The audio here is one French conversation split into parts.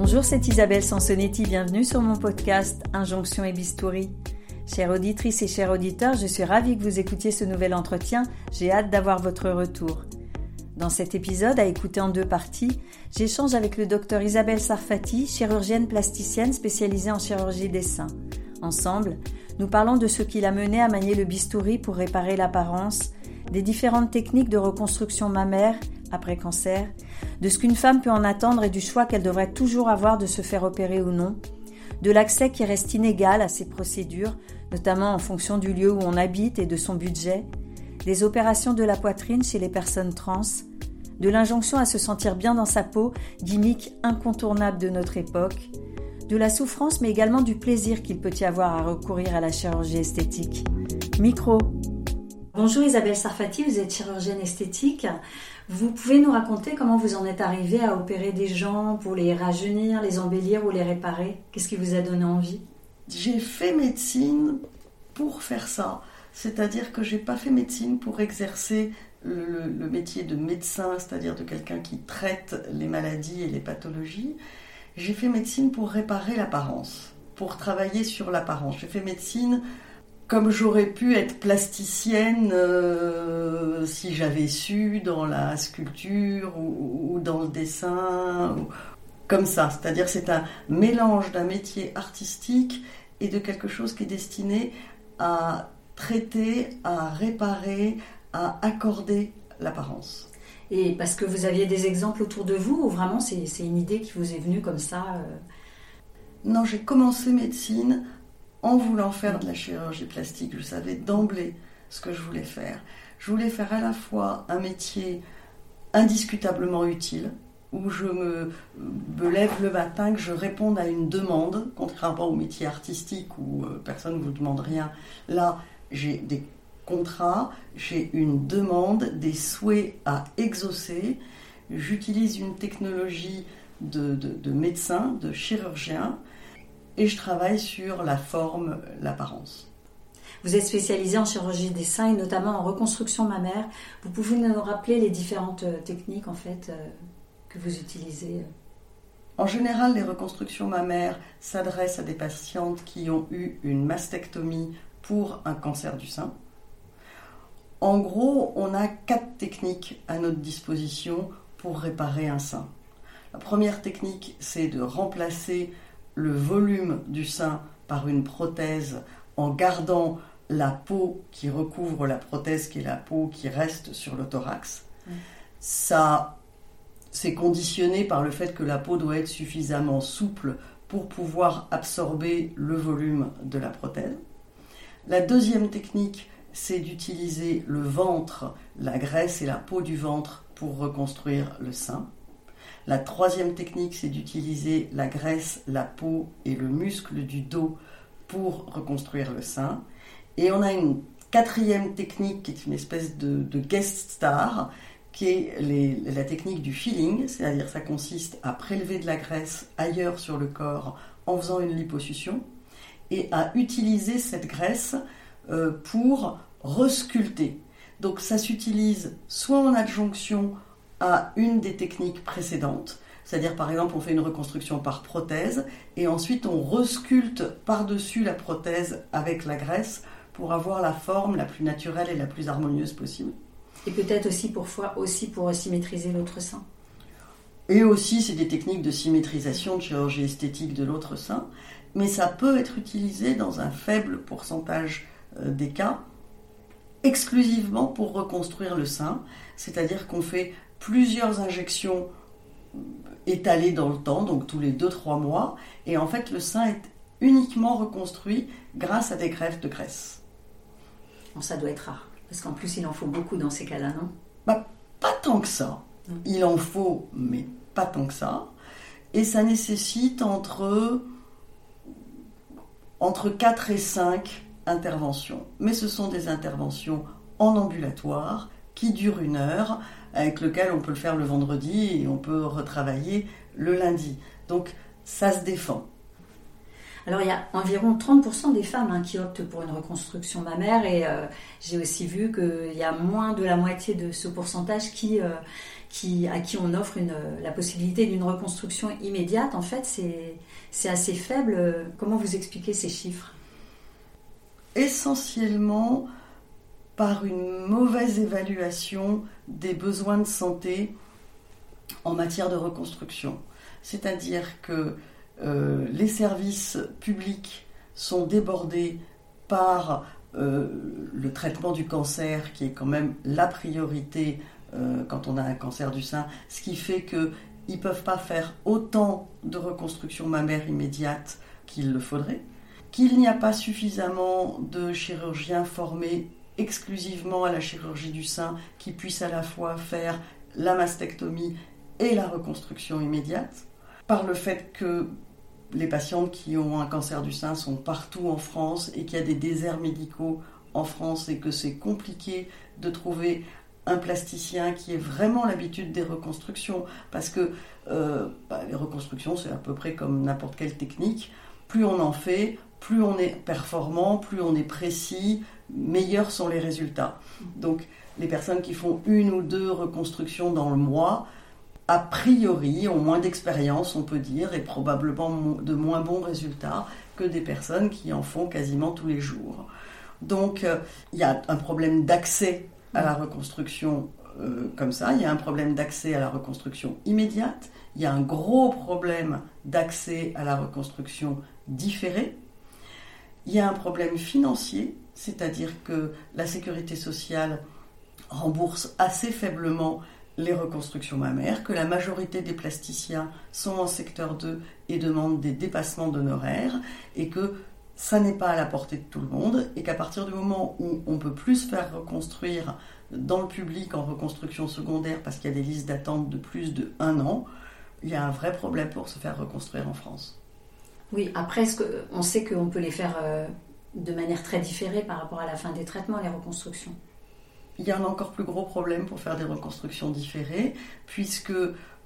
Bonjour, c'est Isabelle Sansonetti, bienvenue sur mon podcast Injonction et Bistouri. Chères auditrices et chers auditeurs, je suis ravie que vous écoutiez ce nouvel entretien, j'ai hâte d'avoir votre retour. Dans cet épisode, à écouter en 2 parties, j'échange avec le docteur Isabelle Sarfati, chirurgienne plasticienne spécialisée en chirurgie des seins. Ensemble, nous parlons de ce qui l'a menée à manier le bistouri pour réparer l'apparence, des différentes techniques de reconstruction mammaire après cancer, de ce qu'une femme peut en attendre et du choix qu'elle devrait toujours avoir de se faire opérer ou non, de l'accès qui reste inégal à ces procédures, notamment en fonction du lieu où on habite et de son budget, des opérations de la poitrine chez les personnes trans, de l'injonction à se sentir bien dans sa peau, gimmick incontournable de notre époque, de la souffrance mais également du plaisir qu'il peut y avoir à recourir à la chirurgie esthétique. Micro. Bonjour Isabelle Sarfati, vous êtes chirurgienne esthétique. Vous pouvez nous raconter comment vous en êtes arrivée à opérer des gens pour les rajeunir, les embellir ou les réparer? Qu'est-ce qui vous a donné envie? J'ai fait médecine pour faire ça. C'est-à-dire que je n'ai pas fait médecine pour exercer le métier de médecin, c'est-à-dire de quelqu'un qui traite les maladies et les pathologies. J'ai fait médecine pour réparer l'apparence, pour travailler sur l'apparence. J'ai fait médecine comme j'aurais pu être plasticienne si j'avais su dans la sculpture ou dans le dessin, ou, comme ça. C'est-à-dire c'est un mélange d'un métier artistique et de quelque chose qui est destiné à traiter, à réparer, à accorder l'apparence. Et parce que vous aviez des exemples autour de vous, ou vraiment c'est une idée qui vous est venue comme ça Non, j'ai commencé médecine en voulant faire de la chirurgie plastique. Je savais d'emblée ce que je voulais faire. Je voulais faire à la fois un métier indiscutablement utile, où je me lève le matin, que je réponde à une demande, contrairement au métier artistique où personne ne vous demande rien. Là, j'ai des contrats, j'ai une demande, des souhaits à exaucer. J'utilise une technologie de médecin, de chirurgien, et je travaille sur la forme, l'apparence. Vous êtes spécialisée en chirurgie des seins et notamment en reconstruction mammaire. Vous pouvez nous rappeler les différentes techniques en fait que vous utilisez? En général, les reconstructions mammaires s'adressent à des patientes qui ont eu une mastectomie pour un cancer du sein. En gros, on a 4 techniques à notre disposition pour réparer un sein. La première technique, c'est de remplacer le volume du sein par une prothèse en gardant la peau qui recouvre la prothèse, qui est la peau qui reste sur le thorax. Ça, c'est conditionné par le fait que la peau doit être suffisamment souple pour pouvoir absorber le volume de la prothèse. La deuxième technique, c'est d'utiliser le ventre, la graisse et la peau du ventre pour reconstruire le sein. La troisième technique, c'est d'utiliser la graisse, la peau et le muscle du dos pour reconstruire le sein. Et on a une 4e technique qui est une espèce de guest star, qui est la technique du feeling, c'est-à-dire ça consiste à prélever de la graisse ailleurs sur le corps en faisant une liposuction et à utiliser cette graisse pour resculpter. Donc ça s'utilise soit en adjonction à une des techniques précédentes, c'est-à-dire par exemple on fait une reconstruction par prothèse et ensuite on resculpte par-dessus la prothèse avec la graisse pour avoir la forme la plus naturelle et la plus harmonieuse possible. Et peut-être aussi pour symétriser l'autre sein. Et aussi c'est des techniques de symétrisation, de chirurgie esthétique de l'autre sein, mais ça peut être utilisé dans un faible pourcentage des cas, exclusivement pour reconstruire le sein, c'est-à-dire qu'on fait plusieurs injections étalées dans le temps, donc tous les 2-3 mois, et en fait le sein est uniquement reconstruit grâce à des greffes de graisse. Bon, ça doit être rare, parce qu'en plus il en faut beaucoup dans ces cas-là, non? Pas tant que ça. Il en faut, mais pas tant que ça. Et ça nécessite entre 4 et 5 interventions. Mais ce sont des interventions en ambulatoire qui durent 1 heure, avec lequel on peut le faire le vendredi et on peut retravailler le lundi. Donc ça se défend. Alors il y a environ 30% des femmes qui optent pour une reconstruction mammaire et j'ai aussi vu qu'il y a moins de la moitié de ce pourcentage qui à qui on offre la possibilité d'une reconstruction immédiate, en fait, c'est assez faible. Comment vous expliquez ces chiffres ? Essentiellement par une mauvaise évaluation des besoins de santé en matière de reconstruction. C'est-à-dire que les services publics sont débordés par le traitement du cancer, qui est quand même la priorité quand on a un cancer du sein, ce qui fait qu'ils ne peuvent pas faire autant de reconstruction mammaire immédiate qu'il le faudrait, qu'il n'y a pas suffisamment de chirurgiens formés exclusivement à la chirurgie du sein qui puissent à la fois faire la mastectomie et la reconstruction immédiate, par le fait que les patientes qui ont un cancer du sein sont partout en France et qu'il y a des déserts médicaux en France et que c'est compliqué de trouver un plasticien qui ait vraiment l'habitude des reconstructions, parce que les reconstructions, c'est à peu près comme n'importe quelle technique. Plus on en fait, plus on est performant, plus on est précis, meilleurs sont les résultats. Donc les personnes qui font une ou deux reconstructions dans le mois, a priori, ont moins d'expérience, on peut dire, et probablement de moins bons résultats que des personnes qui en font quasiment tous les jours. Donc, il y a un problème d'accès à la reconstruction comme ça, il y a un problème d'accès à la reconstruction immédiate, il y a un gros problème d'accès à la reconstruction différée, il y a un problème financier, c'est-à-dire que la sécurité sociale rembourse assez faiblement les reconstructions mammaires, que la majorité des plasticiens sont en secteur 2 et demandent des dépassements d'honoraires, et que ça n'est pas à la portée de tout le monde, et qu'à partir du moment où on peut plus faire reconstruire dans le public en reconstruction secondaire, parce qu'il y a des listes d'attente de plus de 1 an, il y a un vrai problème pour se faire reconstruire en France. Oui, après, on sait qu'on peut les faire de manière très différée par rapport à la fin des traitements, les reconstructions. Il y a un encore plus gros problème pour faire des reconstructions différées, puisque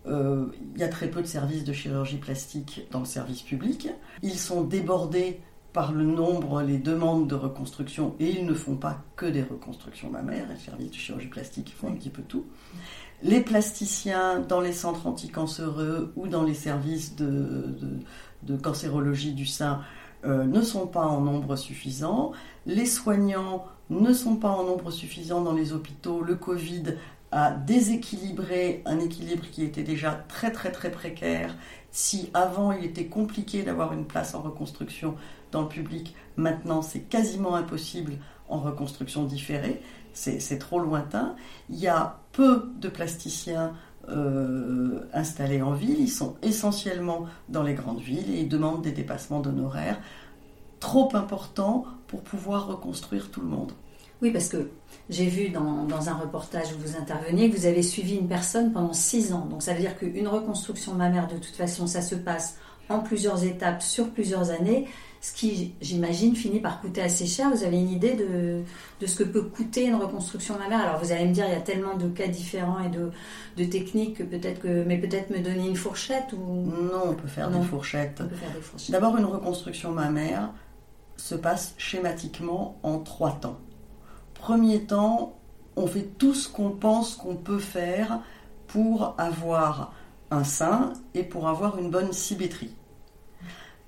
il y a très peu de services de chirurgie plastique dans le service public. Ils sont débordés par le nombre, les demandes de reconstruction, et ils ne font pas que des reconstructions mammaires. Les services de chirurgie plastique font un petit peu tout. Les plasticiens dans les centres anticancéreux ou dans les services de cancérologie du sein ne sont pas en nombre suffisant. Les soignants ne sont pas en nombre suffisant dans les hôpitaux. Le Covid a déséquilibré un équilibre qui était déjà très très très précaire. Si avant il était compliqué d'avoir une place en reconstruction dans le public, maintenant c'est quasiment impossible en reconstruction différée. C'est trop lointain. Il y a peu de plasticiens installés en ville. Ils sont essentiellement dans les grandes villes et ils demandent des dépassements d'honoraires trop importants pour pouvoir reconstruire tout le monde. Oui, parce que j'ai vu dans un reportage où vous interveniez que vous avez suivi une personne pendant 6 ans. Donc ça veut dire qu'une reconstruction mammaire, de toute façon, ça se passe en plusieurs étapes, sur plusieurs années, ce qui, j'imagine, finit par coûter assez cher. Vous avez une idée de ce que peut coûter une reconstruction mammaire? Alors vous allez me dire, il y a tellement de cas différents et de techniques, mais peut-être me donner une fourchette ou... Non, on peut faire des fourchettes. D'abord, une reconstruction mammaire se passe schématiquement en 3 temps. Premier temps, on fait tout ce qu'on pense qu'on peut faire pour avoir un sein et pour avoir une bonne symétrie.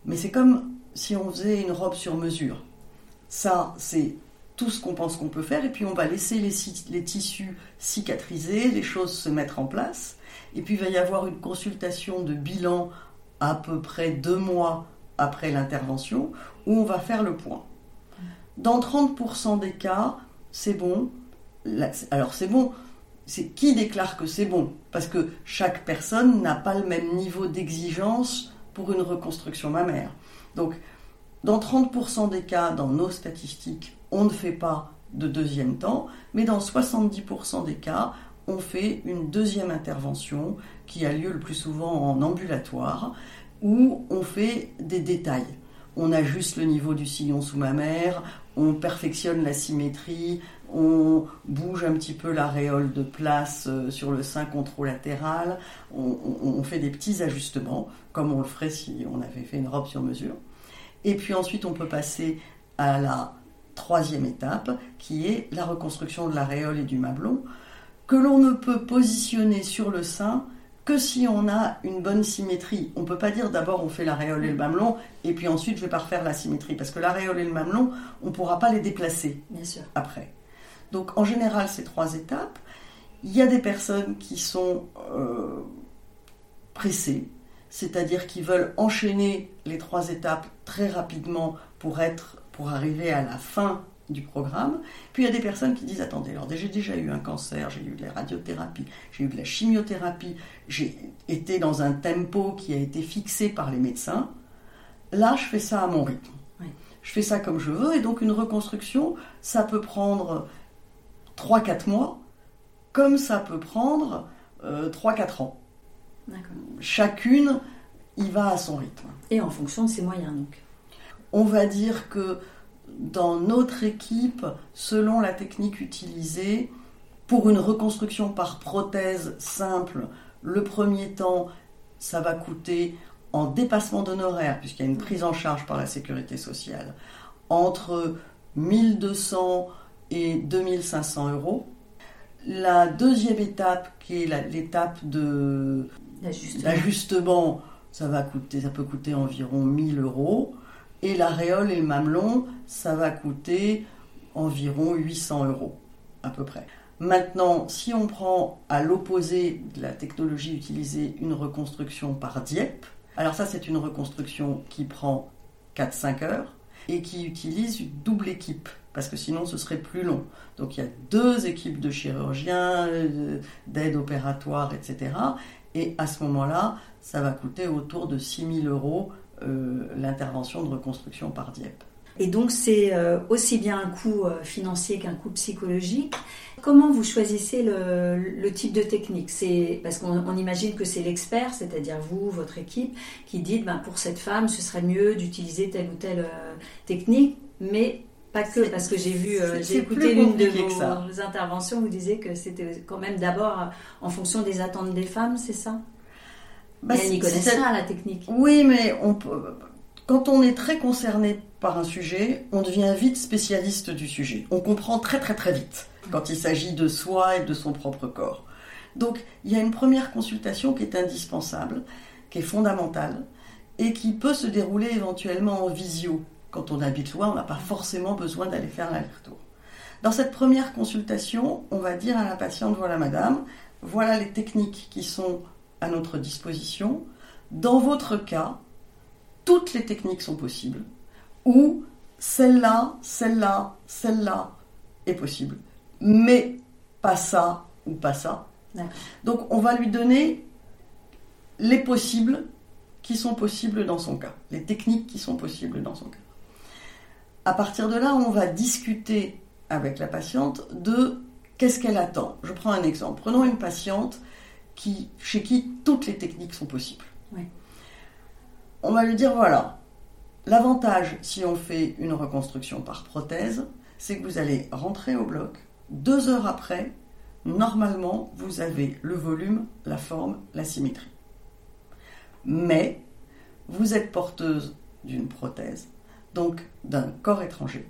Mais c'est comme si on faisait une robe sur mesure. Ça, c'est tout ce qu'on pense qu'on peut faire, et puis on va laisser les tissus cicatriser, les choses se mettre en place, et puis il va y avoir une consultation de bilan à peu près 2 mois après l'intervention, où on va faire le point. Dans 30% des cas, c'est bon. Alors c'est bon, c'est qui déclare que c'est bon? Parce que chaque personne n'a pas le même niveau d'exigence pour une reconstruction mammaire. Donc, dans 30% des cas, dans nos statistiques, on ne fait pas de 2e temps, mais dans 70% des cas, on fait une 2e intervention qui a lieu le plus souvent en ambulatoire, où on fait des détails. On ajuste le niveau du sillon sous-mammaire, on perfectionne la symétrie, on bouge un petit peu l'aréole de place sur le sein contralatéral, on fait des petits ajustements, comme on le ferait si on avait fait une robe sur mesure. Et puis ensuite, on peut passer à la 3e étape, qui est la reconstruction de l'aréole et du mamelon. que l'on ne peut positionner sur le sein que si on a une bonne symétrie. On ne peut pas dire d'abord on fait l'aréole et le mamelon et puis ensuite je vais pas refaire la symétrie, parce que l'aréole et le mamelon, on ne pourra pas les déplacer. Bien sûr. Après. Donc en général, ces trois étapes, il y a des personnes qui sont pressées, c'est-à-dire qui veulent enchaîner les trois étapes très rapidement pour arriver à la fin du programme. Puis il y a des personnes qui disent « Attendez, alors j'ai déjà eu un cancer, j'ai eu de la radiothérapie, j'ai eu de la chimiothérapie, j'ai été dans un tempo qui a été fixé par les médecins. Là, je fais ça à mon rythme. Oui. Je fais ça comme je veux. » Et donc une reconstruction, ça peut prendre 3-4 mois, comme ça peut prendre 3-4 ans. D'accord. Chacune y va à son rythme. Et en fonction de ses moyens, donc. On va dire que dans notre équipe, selon la technique utilisée, pour une reconstruction par prothèse simple, le premier temps, ça va coûter, en dépassement d'honoraires, puisqu'il y a une prise en charge par la sécurité sociale, entre 1200 et 2500 euros. La deuxième étape, qui est l'étape de l'ajustement, ça peut coûter environ 1000 euros. Et l'aréole et le mamelon, ça va coûter environ 800 euros, à peu près. Maintenant, si on prend à l'opposé de la technologie utilisée une reconstruction par DIEP, alors ça c'est une reconstruction qui prend 4-5 heures et qui utilise une double équipe, parce que sinon ce serait plus long. Donc il y a deux équipes de chirurgiens, d'aide opératoire, etc. Et à ce moment-là, ça va coûter autour de 6000 euros l'intervention de reconstruction par DIEP. Et donc c'est aussi bien un coût financier qu'un coût psychologique. Comment vous choisissez le type de technique ? C'est parce qu'on imagine que c'est l'expert, c'est-à-dire vous, votre équipe, qui dit ben, pour cette femme, ce serait mieux d'utiliser telle ou telle technique, mais pas que, parce que j'ai écouté l'une de vos interventions, vous disiez que c'était quand même d'abord en fonction des attentes des femmes, c'est ça ? Bah, mais ils connaissent ça, la technique. Oui, mais quand on est très concerné par un sujet, on devient vite spécialiste du sujet. On comprend très très très vite quand il s'agit de soi et de son propre corps. Donc, il y a une première consultation qui est indispensable, qui est fondamentale, et qui peut se dérouler éventuellement en visio. Quand on habite loin, on n'a pas forcément besoin d'aller faire l'aller-retour. Dans cette première consultation, on va dire à la patiente, voilà madame, voilà les techniques qui sont à notre disposition. Dans votre cas, toutes les techniques sont possibles, ou celle-là, celle-là, celle-là est possible, mais pas ça ou pas ça. Ouais. Donc on va lui donner les possibles qui sont possibles dans son cas, les techniques qui sont possibles dans son cas. À partir de là, on va discuter avec la patiente de qu'est-ce qu'elle attend. Je prends un exemple. Prenons une patiente chez qui toutes les techniques sont possibles. Oui. On va lui dire, voilà, l'avantage si on fait une reconstruction par prothèse, c'est que vous allez rentrer au bloc, 2 heures après, normalement, vous avez le volume, la forme, la symétrie. Mais, vous êtes porteuse d'une prothèse, donc d'un corps étranger.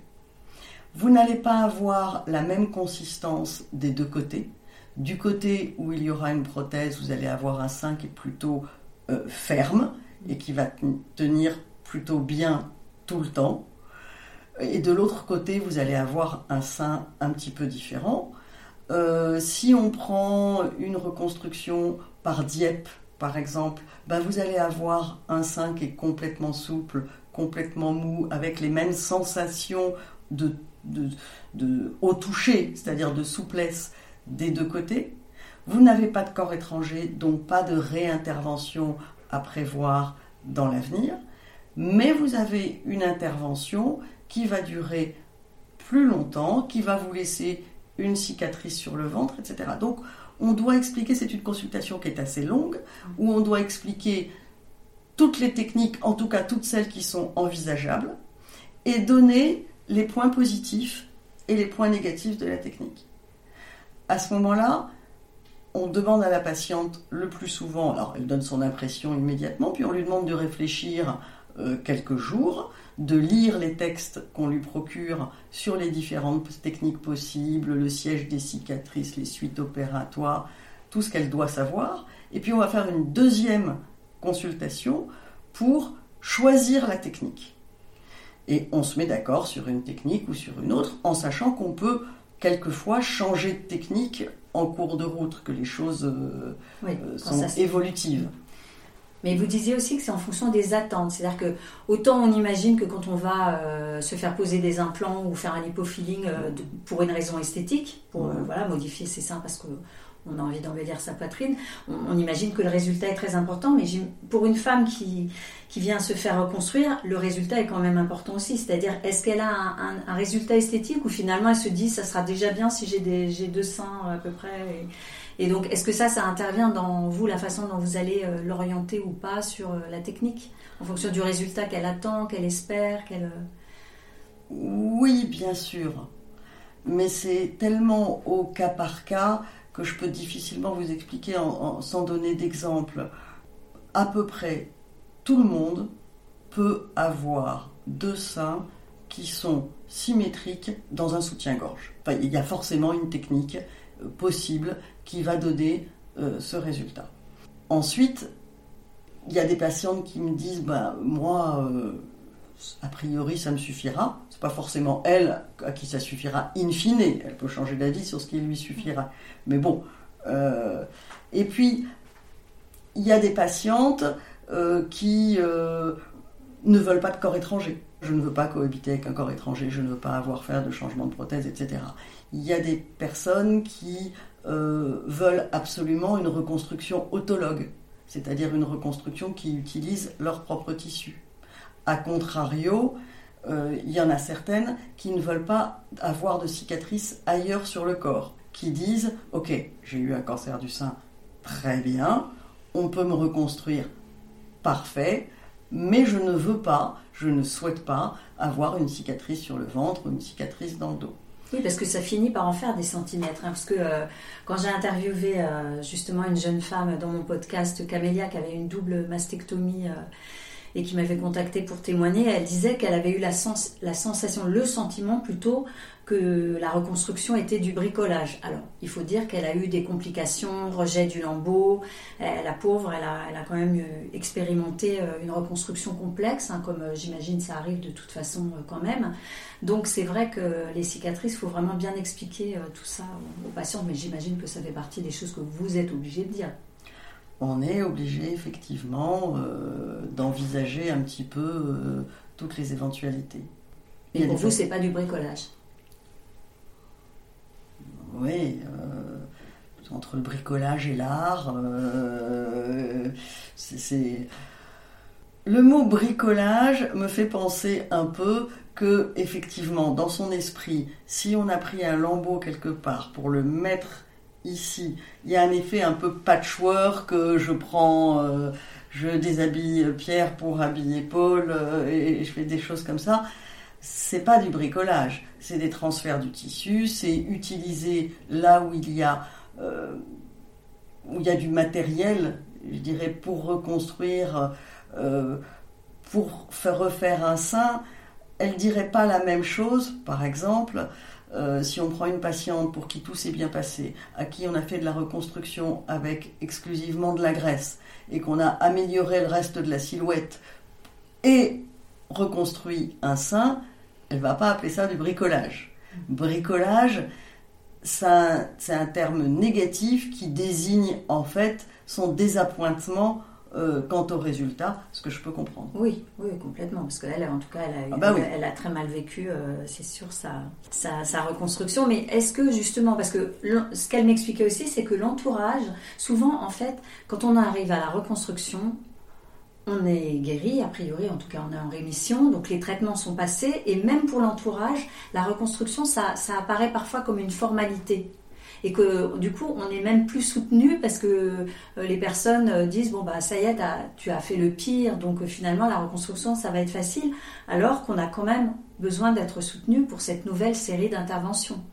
Vous n'allez pas avoir la même consistance des deux côtés. Du côté où il y aura une prothèse, vous allez avoir un sein qui est plutôt ferme et qui va tenir plutôt bien tout le temps. Et de l'autre côté, vous allez avoir un sein un petit peu différent. Si on prend une reconstruction par DIEP, par exemple, ben vous allez avoir un sein qui est complètement souple, complètement mou, avec les mêmes sensations au toucher, c'est-à-dire de souplesse, des deux côtés. Vous n'avez pas de corps étranger, donc pas de réintervention à prévoir dans l'avenir, mais vous avez une intervention qui va durer plus longtemps, qui va vous laisser une cicatrice sur le ventre, etc. Donc on doit expliquer, c'est une consultation qui est assez longue, où on doit expliquer toutes les techniques, en tout cas toutes celles qui sont envisageables, et donner les points positifs et les points négatifs de la technique. À ce moment-là, on demande à la patiente le plus souvent, alors elle donne son impression immédiatement, puis on lui demande de réfléchir quelques jours, de lire les textes qu'on lui procure sur les différentes techniques possibles, le siège des cicatrices, les suites opératoires, tout ce qu'elle doit savoir. Et puis on va faire une deuxième consultation pour choisir la technique. Et on se met d'accord sur une technique ou sur une autre, en sachant qu'on peut quelquefois changer de technique en cours de route, que les choses sont évolutives. Mais vous disiez aussi que c'est en fonction des attentes. C'est-à-dire que autant on imagine que quand on va se faire poser des implants ou faire un lipofilling pour une raison esthétique, pour modifier ses seins parce qu'on a envie d'embellir sa poitrine, on imagine que le résultat est très important. Mais pour une femme qui vient se faire reconstruire, le résultat est quand même important aussi. C'est-à-dire, est-ce qu'elle a un résultat esthétique ou finalement elle se dit « ça sera déjà bien si j'ai deux seins à peu près ». Et donc, est-ce que ça intervient dans vous, la façon dont vous allez l'orienter ou pas sur la technique, en fonction du résultat qu'elle attend, qu'elle espère, Oui, bien sûr. Mais c'est tellement au cas par cas que je peux difficilement vous expliquer sans donner d'exemple. À peu près tout le monde peut avoir deux seins qui sont symétriques dans un soutien-gorge. Enfin, il y a forcément une technique possible qui va donner ce résultat. Ensuite, il y a des patientes qui me disent a priori ça me suffira. C'est pas forcément elle à qui ça suffira in fine, elle peut changer d'avis sur ce qui lui suffira, mais bon. Et puis il y a des patientes qui ne veulent pas de corps étranger. Je ne veux pas cohabiter avec un corps étranger, je ne veux pas faire de changement de prothèse, etc. Il y a des personnes qui veulent absolument une reconstruction autologue, c'est-à-dire une reconstruction qui utilise leur propre tissu. A contrario, il y en a certaines qui ne veulent pas avoir de cicatrices ailleurs sur le corps, qui disent « Ok, j'ai eu un cancer du sein, très bien, on peut me reconstruire, parfait, mais je ne veux pas, je ne souhaite pas avoir une cicatrice sur le ventre ou une cicatrice dans le dos. » Oui, parce que ça finit par en faire des centimètres. Hein, parce que quand j'ai interviewé justement une jeune femme dans mon podcast, Camélia, qui avait une double mastectomie et qui m'avait contactée pour témoigner, elle disait qu'elle avait eu la sensation, le sentiment plutôt, que la reconstruction était du bricolage. Alors, il faut dire qu'elle a eu des complications, rejet du lambeau. La pauvre, elle a quand même expérimenté une reconstruction complexe, comme j'imagine ça arrive de toute façon quand même. Donc, c'est vrai que les cicatrices, il faut vraiment bien expliquer tout ça aux patients, mais j'imagine que ça fait partie des choses que vous êtes obligés de dire. On est obligé, effectivement, d'envisager un petit peu toutes les éventualités. Mais pour vous, c'est pas du bricolage? Oui, entre le bricolage et l'art, Le mot bricolage me fait penser un peu que, effectivement, dans son esprit, si on a pris un lambeau quelque part pour le mettre ici, il y a un effet un peu patchwork, que je déshabille Pierre pour habiller Paul, et je fais des choses comme ça. C'est pas du bricolage, c'est des transferts du tissu, c'est utiliser là où il y a du matériel, je dirais, pour reconstruire, pour faire refaire un sein. Elle dirait pas la même chose, par exemple, si on prend une patiente pour qui tout s'est bien passé, à qui on a fait de la reconstruction avec exclusivement de la graisse, et qu'on a amélioré le reste de la silhouette, et reconstruit un sein, elle ne va pas appeler ça du bricolage. Bricolage, c'est un terme négatif qui désigne en fait son désappointement quant au résultat, ce que je peux comprendre. Oui, complètement, parce qu'elle, en tout cas, elle a très mal vécu, c'est sûr, sa reconstruction. Mais est-ce que, justement, parce que ce qu'elle m'expliquait aussi, c'est que l'entourage, souvent, en fait, quand on arrive à la reconstruction, on est guéri, a priori, en tout cas on est en rémission, donc les traitements sont passés, et même pour l'entourage, la reconstruction, ça apparaît parfois comme une formalité. Et que du coup, on est même plus soutenu parce que les personnes disent « bon bah ça y est, tu as fait le pire, donc finalement la reconstruction, ça va être facile », alors qu'on a quand même besoin d'être soutenu pour cette nouvelle série d'interventions.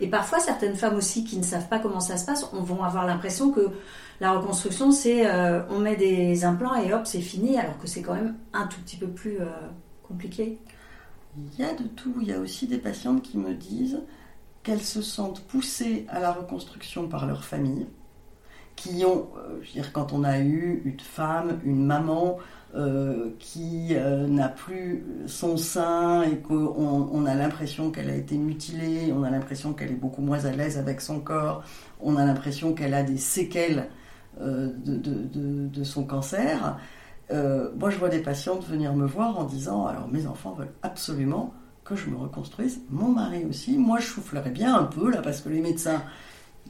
Et parfois, certaines femmes aussi qui ne savent pas comment ça se passe, vont avoir l'impression que la reconstruction, c'est on met des implants et hop, c'est fini, alors que c'est quand même un tout petit peu plus compliqué. Il y a de tout. Il y a aussi des patientes qui me disent qu'elles se sentent poussées à la reconstruction par leur famille, qui ont, je veux dire, quand on a eu une femme, une maman qui n'a plus son sein et qu'on a l'impression qu'elle a été mutilée, on a l'impression qu'elle est beaucoup moins à l'aise avec son corps, on a l'impression qu'elle a des séquelles de son cancer. Moi, je vois des patientes venir me voir en disant « Alors, mes enfants veulent absolument que je me reconstruise, mon mari aussi. Moi, je soufflerais bien un peu, là, parce que les médecins,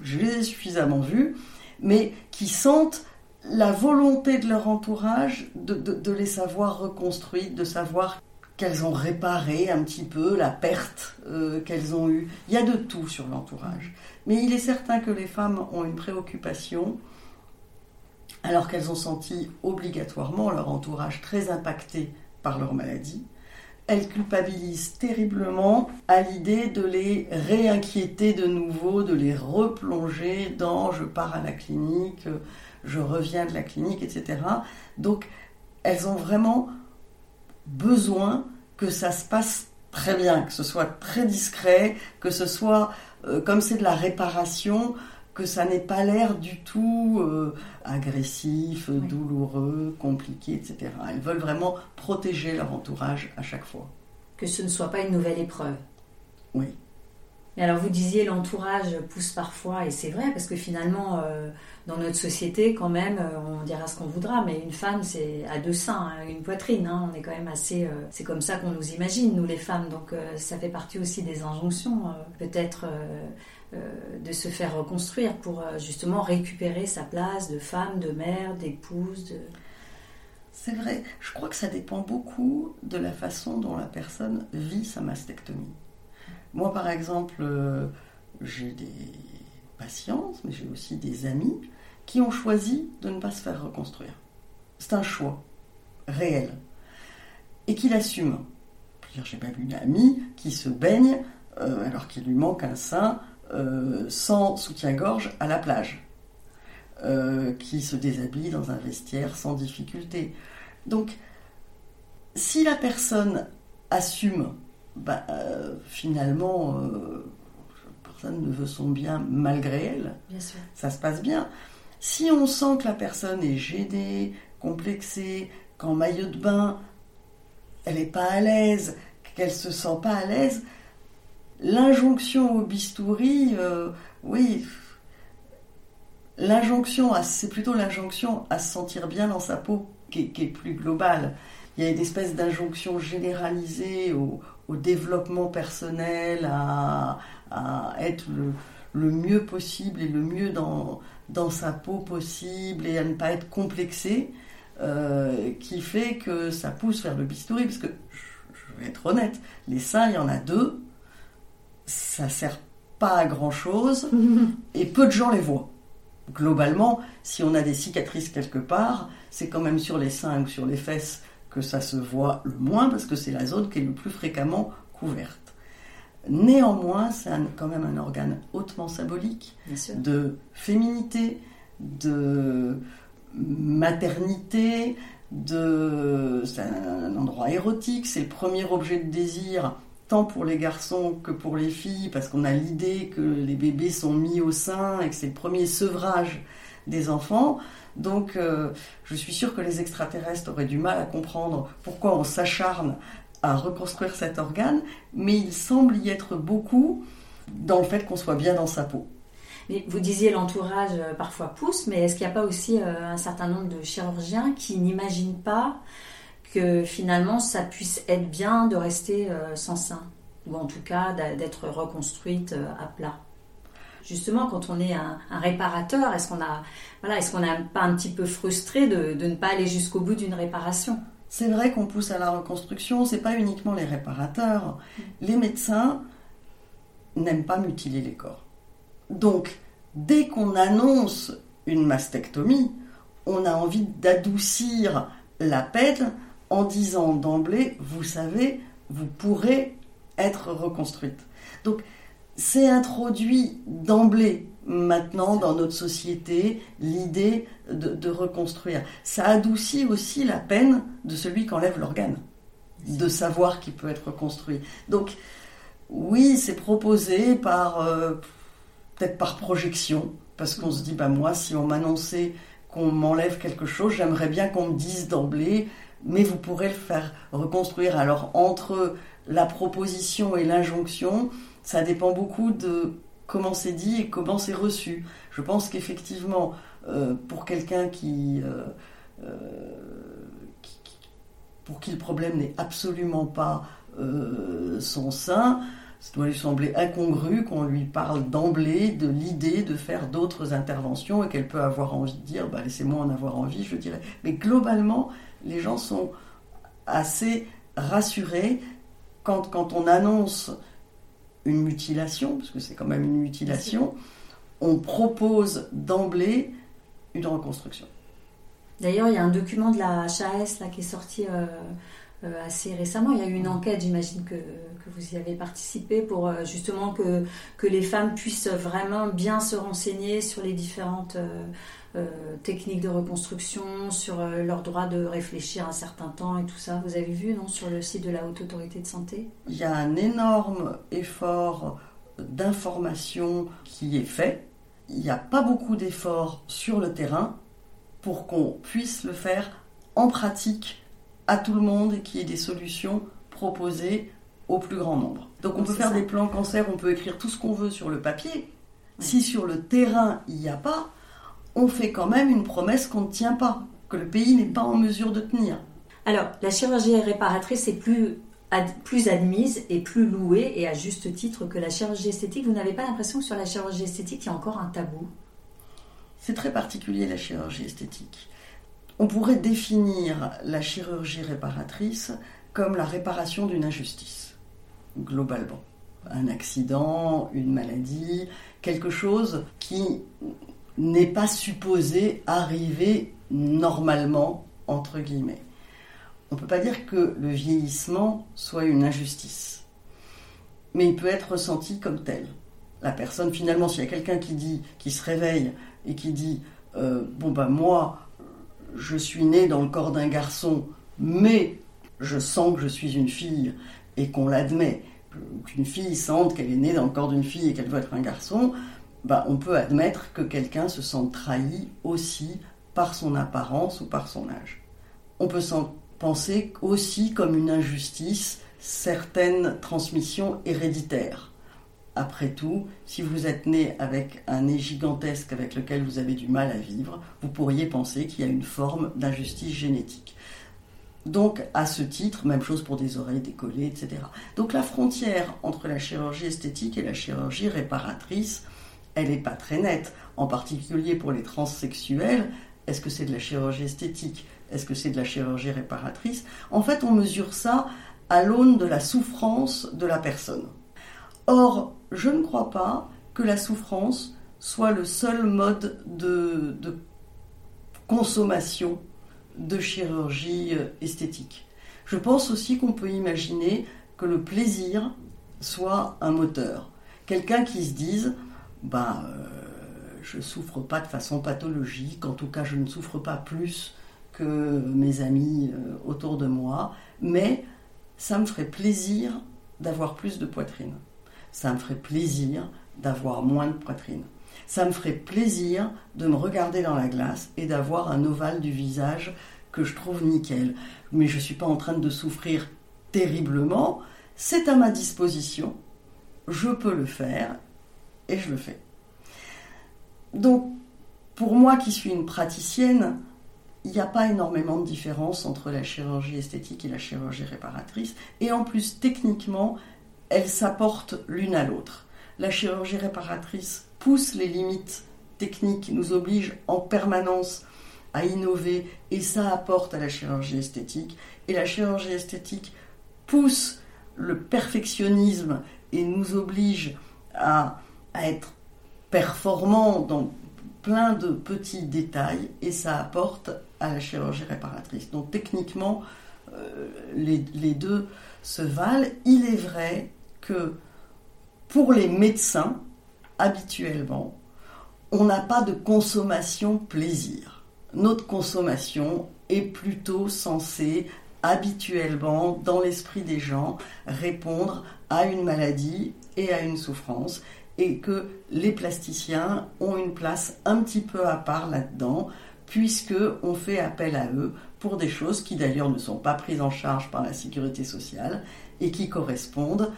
je les ai suffisamment vus, mais qui sentent la volonté de leur entourage de les savoir reconstruites, de savoir qu'elles ont réparé un petit peu la perte qu'elles ont eue. Il y a de tout sur l'entourage. Mais il est certain que les femmes ont une préoccupation, alors qu'elles ont senti obligatoirement leur entourage très impacté par leur maladie. Elles culpabilisent terriblement à l'idée de les réinquiéter de nouveau, de les replonger dans « je pars à la clinique »,« je reviens de la clinique », etc. Donc, elles ont vraiment besoin que ça se passe très bien, que ce soit très discret, que ce soit, comme c'est de la réparation, que ça n'ait pas l'air du tout agressif, oui, douloureux, compliqué, etc. Elles veulent vraiment protéger leur entourage à chaque fois. Que ce ne soit pas une nouvelle épreuve. Oui. Mais alors vous disiez l'entourage pousse parfois, et c'est vrai, parce que finalement, dans notre société, quand même, on dira ce qu'on voudra, mais une femme, c'est à deux seins, hein, une poitrine, hein, on est quand même assez... c'est comme ça qu'on nous imagine, nous les femmes, donc ça fait partie aussi des injonctions, peut-être... de se faire reconstruire pour justement récupérer sa place de femme, de mère, d'épouse. C'est vrai, je crois que ça dépend beaucoup de la façon dont la personne vit sa mastectomie. Moi par exemple, j'ai des patientes, mais j'ai aussi des amis qui ont choisi de ne pas se faire reconstruire. C'est un choix réel et qui l'assument. J'ai même une amie qui se baigne alors qu'il lui manque un sein, sans soutien-gorge à la plage, qui se déshabille dans un vestiaire sans difficulté. Donc, si la personne assume, finalement, personne ne veut son bien malgré elle, bien sûr, ça se passe bien. Si on sent que la personne est gênée, complexée, qu'en maillot de bain, elle n'est pas à l'aise, qu'elle ne se sent pas à l'aise, l'injonction au bistouri, oui, c'est plutôt l'injonction à se sentir bien dans sa peau qui est plus globale. Il y a une espèce d'injonction généralisée au développement personnel, à être le mieux possible et le mieux dans sa peau possible et à ne pas être complexé, qui fait que ça pousse vers le bistouri. Parce que, je vais être honnête, les seins, il y en a deux. Ça sert pas à grand chose et peu de gens les voient. Globalement, si on a des cicatrices quelque part, c'est quand même sur les seins ou sur les fesses que ça se voit le moins parce que c'est la zone qui est le plus fréquemment couverte. Néanmoins, c'est quand même un organe hautement symbolique de féminité, de maternité, c'est un endroit érotique, c'est le premier objet de désir tant pour les garçons que pour les filles, parce qu'on a l'idée que les bébés sont mis au sein et que c'est le premier sevrage des enfants. Donc, je suis sûre que les extraterrestres auraient du mal à comprendre pourquoi on s'acharne à reconstruire cet organe, mais il semble y être beaucoup dans le fait qu'on soit bien dans sa peau. Mais vous disiez l'entourage parfois pousse, mais est-ce qu'il n'y a pas aussi un certain nombre de chirurgiens qui n'imaginent pas que finalement ça puisse être bien de rester sans sein, ou en tout cas d'être reconstruite à plat. Justement, quand on est un réparateur, est-ce qu'on n'est pas un petit peu frustré de ne pas aller jusqu'au bout d'une réparation ? C'est vrai qu'on pousse à la reconstruction, c'est pas uniquement les réparateurs. Les médecins n'aiment pas mutiler les corps. Donc, dès qu'on annonce une mastectomie, on a envie d'adoucir la peine en disant d'emblée, vous savez, vous pourrez être reconstruite. Donc, c'est introduit d'emblée, maintenant, dans notre société, l'idée de reconstruire. Ça adoucit aussi la peine de celui qui enlève l'organe. de savoir qui peut être construit. Donc, oui, c'est proposé par, peut-être par projection, parce qu'on se dit, bah, moi, si on m'annonçait qu'on m'enlève quelque chose, j'aimerais bien qu'on me dise d'emblée, mais vous pourrez le faire reconstruire. Alors, entre la proposition et l'injonction, ça dépend beaucoup de comment c'est dit et comment c'est reçu. Je pense qu'effectivement, pour quelqu'un pour qui le problème n'est absolument pas son sein, ça doit lui sembler incongru qu'on lui parle d'emblée de l'idée de faire d'autres interventions et qu'elle peut avoir envie de dire bah, « laissez-moi en avoir envie », je dirais. Mais globalement, les gens sont assez rassurés quand on annonce une mutilation, parce que c'est quand même une mutilation, on propose d'emblée une reconstruction. D'ailleurs, il y a un document de la HAS là, qui est sorti assez récemment. Il y a eu une enquête, j'imagine que vous y avez participé, pour justement que les femmes puissent vraiment bien se renseigner sur les différentes techniques de reconstruction, sur leur droit de réfléchir un certain temps et tout ça. Vous avez vu, non, sur le site de la Haute Autorité de Santé ? Il y a un énorme effort d'information qui est fait. Il n'y a pas beaucoup d'efforts sur le terrain pour qu'on puisse le faire en pratique à tout le monde et qu'il y ait des solutions proposées au plus grand nombre. Donc on peut faire des plans cancer, on peut écrire tout ce qu'on veut sur le papier. Oui. Si sur le terrain, il n'y a pas, on fait quand même une promesse qu'on ne tient pas, que le pays n'est pas en mesure de tenir. Alors, la chirurgie réparatrice est plus admise et plus louée, et à juste titre, que la chirurgie esthétique. Vous n'avez pas l'impression que sur la chirurgie esthétique, il y a encore un tabou ? C'est très particulier, la chirurgie esthétique. On pourrait définir la chirurgie réparatrice comme la réparation d'une injustice, globalement. Un accident, une maladie, quelque chose qui n'est pas supposé arriver normalement, entre guillemets. On ne peut pas dire que le vieillissement soit une injustice, mais il peut être ressenti comme tel. La personne, finalement, s'il y a quelqu'un qui se réveille et qui dit bon ben moi, je suis née dans le corps d'un garçon, mais je sens que je suis une fille et qu'on l'admet, qu'une fille sente qu'elle est née dans le corps d'une fille et qu'elle veut être un garçon, ben on peut admettre que quelqu'un se sente trahi aussi par son apparence ou par son âge. On peut s'en penser aussi comme une injustice, certaines transmissions héréditaires. Après tout, si vous êtes né avec un nez gigantesque avec lequel vous avez du mal à vivre, vous pourriez penser qu'il y a une forme d'injustice génétique. Donc, à ce titre, même chose pour des oreilles décollées, etc. Donc, la frontière entre la chirurgie esthétique et la chirurgie réparatrice, elle n'est pas très nette. En particulier pour les transsexuels, est-ce que c'est de la chirurgie esthétique ? Est-ce que c'est de la chirurgie réparatrice ? En fait, on mesure ça à l'aune de la souffrance de la personne. Or, je ne crois pas que la souffrance soit le seul mode de consommation de chirurgie esthétique. Je pense aussi qu'on peut imaginer que le plaisir soit un moteur. Quelqu'un qui se dise je ne souffre pas de façon pathologique, en tout cas je ne souffre pas plus que mes amis autour de moi, mais ça me ferait plaisir d'avoir plus de poitrine. Ça me ferait plaisir d'avoir moins de poitrine. Ça me ferait plaisir de me regarder dans la glace et d'avoir un ovale du visage que je trouve nickel. Mais je ne suis pas en train de souffrir terriblement. C'est à ma disposition. Je peux le faire et je le fais. Donc, pour moi qui suis une praticienne, il n'y a pas énormément de différence entre la chirurgie esthétique et la chirurgie réparatrice. Et en plus, techniquement, elles s'apportent l'une à l'autre. La chirurgie réparatrice pousse les limites techniques, nous oblige en permanence à innover, et ça apporte à la chirurgie esthétique. Et la chirurgie esthétique pousse le perfectionnisme et nous oblige à être performants dans plein de petits détails, et ça apporte à la chirurgie réparatrice. Donc techniquement, les deux se valent. Il est vrai que pour les médecins, habituellement, on n'a pas de consommation plaisir. Notre consommation est plutôt censée habituellement, dans l'esprit des gens, répondre à une maladie et à une souffrance, et que les plasticiens ont une place un petit peu à part là-dedans, puisqu'on fait appel à eux pour des choses qui d'ailleurs ne sont pas prises en charge par la sécurité sociale et qui correspondent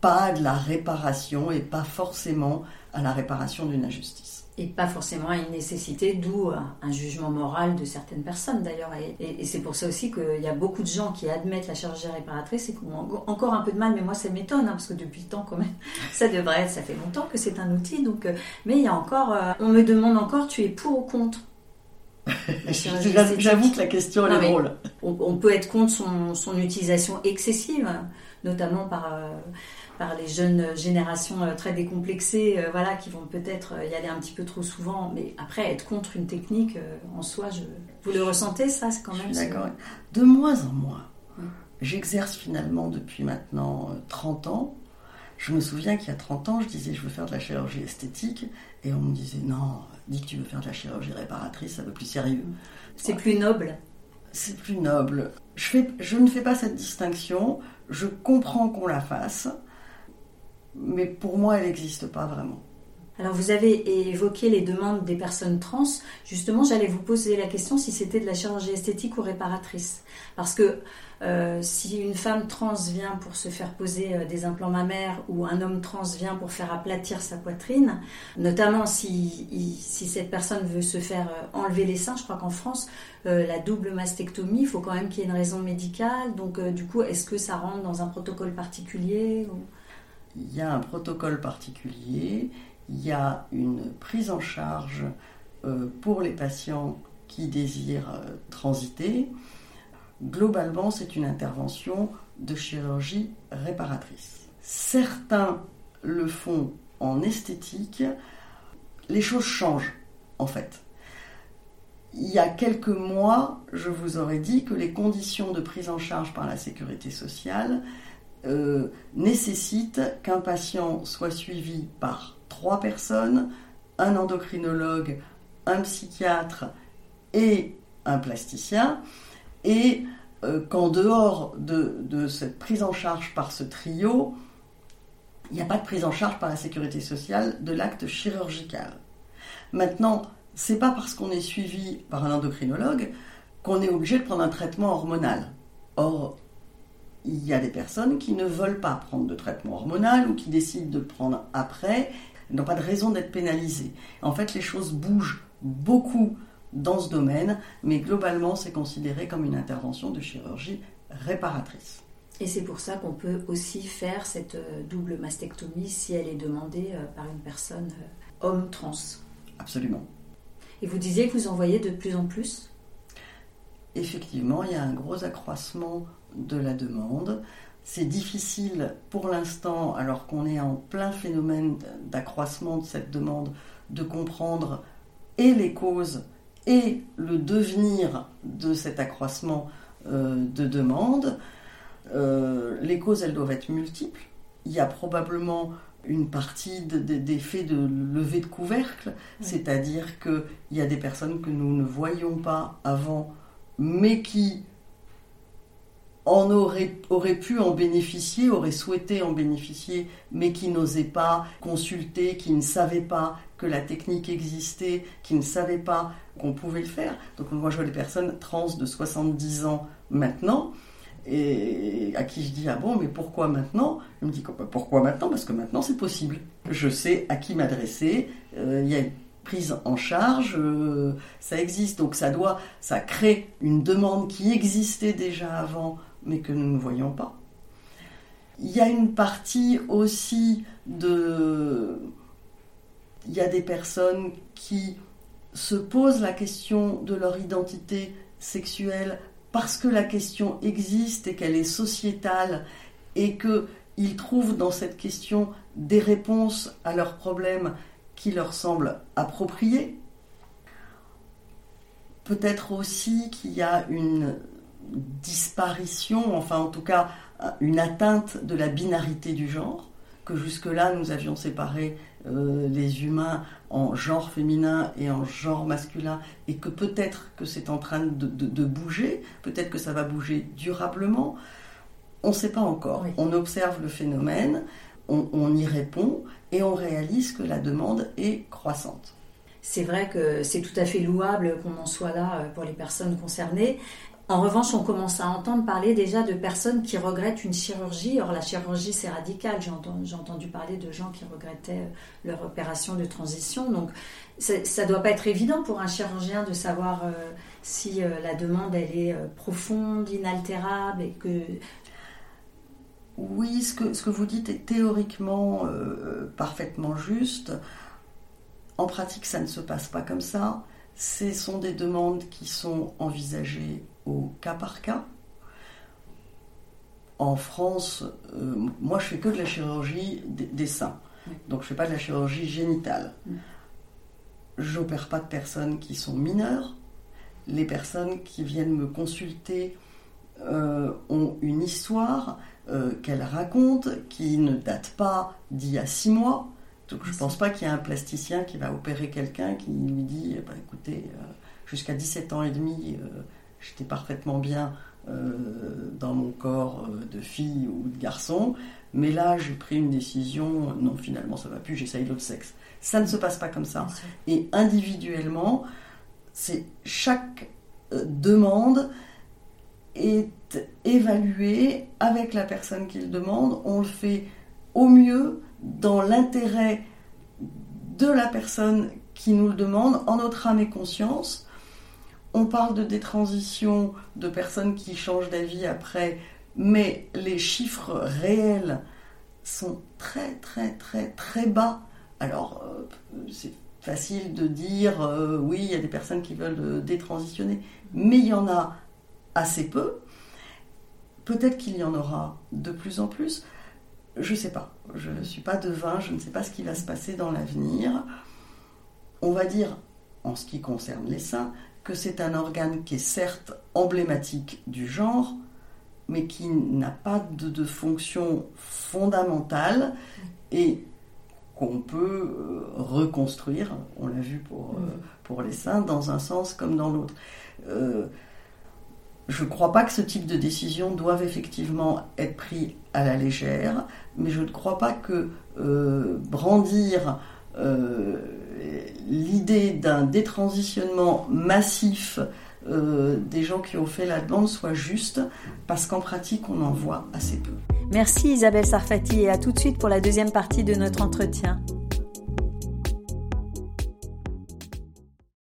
pas à de la réparation et pas forcément à la réparation d'une injustice. Et pas forcément à une nécessité, d'où un jugement moral de certaines personnes d'ailleurs. Et c'est pour ça aussi qu'il y a beaucoup de gens qui admettent la chirurgie réparatrice et qui ont encore un peu de mal, mais moi ça m'étonne, hein, parce que depuis le temps quand même, ça fait longtemps que c'est un outil. Donc, mais il y a encore, on me demande encore, tu es pour ou contre ? J'avoue que la question est drôle. On peut être contre son utilisation excessive, notamment par les jeunes générations très décomplexées, qui vont peut-être y aller un petit peu trop souvent. Mais après, être contre une technique, en soi, vous le ressentez, ça, c'est quand même... Je suis d'accord. De moins en moins. J'exerce finalement depuis maintenant 30 ans. Je me souviens qu'il y a 30 ans, je disais « je veux faire de la chirurgie esthétique » et on me disait « non, dis que tu veux faire de la chirurgie réparatrice, ça veut plus sérieux. » C'est plus noble. C'est plus noble. Je ne fais pas cette distinction, je comprends qu'on la fasse, mais pour moi, elle n'existe pas vraiment. Alors vous avez évoqué les demandes des personnes trans. Justement, j'allais vous poser la question si c'était de la chirurgie esthétique ou réparatrice. Parce que si une femme trans vient pour se faire poser des implants mammaires ou un homme trans vient pour faire aplatir sa poitrine, notamment si cette personne veut se faire enlever les seins, je crois qu'en France, la double mastectomie, il faut quand même qu'il y ait une raison médicale. Donc du coup, est-ce que ça rentre dans un protocole particulier ou... Il y a un protocole particulier. Il y a une prise en charge pour les patients qui désirent transiter. Globalement, c'est une intervention de chirurgie réparatrice. Certains le font en esthétique. Les choses changent, en fait. Il y a quelques mois, je vous aurais dit que les conditions de prise en charge par la sécurité sociale nécessitent qu'un patient soit suivi par 3 personnes, un endocrinologue, un psychiatre et un plasticien, et qu'en dehors de cette prise en charge par ce trio, il n'y a pas de prise en charge par la sécurité sociale de l'acte chirurgical. Maintenant, ce n'est pas parce qu'on est suivi par un endocrinologue qu'on est obligé de prendre un traitement hormonal. Or, il y a des personnes qui ne veulent pas prendre de traitement hormonal ou qui décident de le prendre après. Ils n'ont pas de raison d'être pénalisés. En fait, les choses bougent beaucoup dans ce domaine, mais globalement, c'est considéré comme une intervention de chirurgie réparatrice. Et c'est pour ça qu'on peut aussi faire cette double mastectomie si elle est demandée par une personne homme trans. Absolument. Et vous disiez que vous en voyez de plus en plus ? Effectivement, il y a un gros accroissement de la demande. C'est difficile pour l'instant, alors qu'on est en plein phénomène d'accroissement de cette demande, de comprendre et les causes et le devenir de cet accroissement de demande. Les causes, elles doivent être multiples. Il y a probablement une partie des faits de levée de couvercle, c'est-à-dire qu'il y a des personnes que nous ne voyions pas avant, mais qui aurait pu en bénéficier, aurait souhaité en bénéficier, mais qui n'osait pas consulter, qui ne savait pas que la technique existait, qui ne savait pas qu'on pouvait le faire. Donc moi, je vois les personnes trans de 70 ans maintenant, et à qui je dis « Ah bon, mais pourquoi maintenant ?» Je me dis « Pourquoi maintenant ? Parce que maintenant, c'est possible. Je sais à qui m'adresser, il y a une prise en charge, ça existe. Donc ça crée une demande qui existait déjà avant, mais que nous ne voyons pas. Il y a une partie aussi il y a des personnes qui se posent la question de leur identité sexuelle parce que la question existe et qu'elle est sociétale et qu'ils trouvent dans cette question des réponses à leurs problèmes qui leur semblent appropriées. Peut-être aussi qu'il y a une disparition, enfin en tout cas une atteinte de la binarité du genre, que jusque-là nous avions séparé les humains en genre féminin et en genre masculin, et que peut-être que c'est en train de bouger, peut-être que ça va bouger durablement, on ne sait pas encore. Oui. On observe le phénomène, on y répond et on réalise que la demande est croissante. C'est vrai que c'est tout à fait louable qu'on en soit là pour les personnes concernées. En revanche, on commence à entendre parler déjà de personnes qui regrettent une chirurgie. Or, la chirurgie, c'est radical. J'ai entendu parler de gens qui regrettaient leur opération de transition. Donc, ça ne doit pas être évident pour un chirurgien de savoir si la demande, elle est profonde, inaltérable et que... Oui, ce que vous dites est théoriquement parfaitement juste. En pratique, ça ne se passe pas comme ça. Ce sont des demandes qui sont envisagées au cas par cas. En France, moi je fais que de la chirurgie des seins, donc je ne fais pas de la chirurgie génitale. Je n'opère pas de personnes qui sont mineures. Les personnes qui viennent me consulter ont une histoire qu'elles racontent qui ne date pas d'il y a 6 mois. Donc je ne pense pas qu'il y ait un plasticien qui va opérer quelqu'un qui lui dit « Écoutez, jusqu'à 17 ans et demi, j'étais parfaitement bien dans mon corps de fille ou de garçon, mais là j'ai pris une décision, non finalement ça ne va plus, j'essaye l'autre sexe. » Ça ne se passe pas comme ça. Et individuellement, chaque demande est évaluée avec la personne qui le demande. On le fait au mieux dans l'intérêt de la personne qui nous le demande, en notre âme et conscience. On parle de détransition, de personnes qui changent d'avis après, mais les chiffres réels sont très très très très bas. Alors c'est facile de dire oui, il y a des personnes qui veulent détransitionner, mais il y en a assez peu. Peut-être qu'il y en aura de plus en plus. Je ne sais pas, je ne suis pas devin, je ne sais pas ce qui va se passer dans l'avenir. On va dire, en ce qui concerne les seins, que c'est un organe qui est certes emblématique du genre, mais qui n'a pas de fonction fondamentale et qu'on peut reconstruire, on l'a vu pour les seins, dans un sens comme dans l'autre. Je ne crois pas que ce type de décision doive effectivement être pris à la légère, mais je ne crois pas que brandir l'idée d'un détransitionnement massif des gens qui ont fait la demande soit juste, parce qu'en pratique, on en voit assez peu. Merci Isabelle Sarfati, et à tout de suite pour la deuxième partie de notre entretien.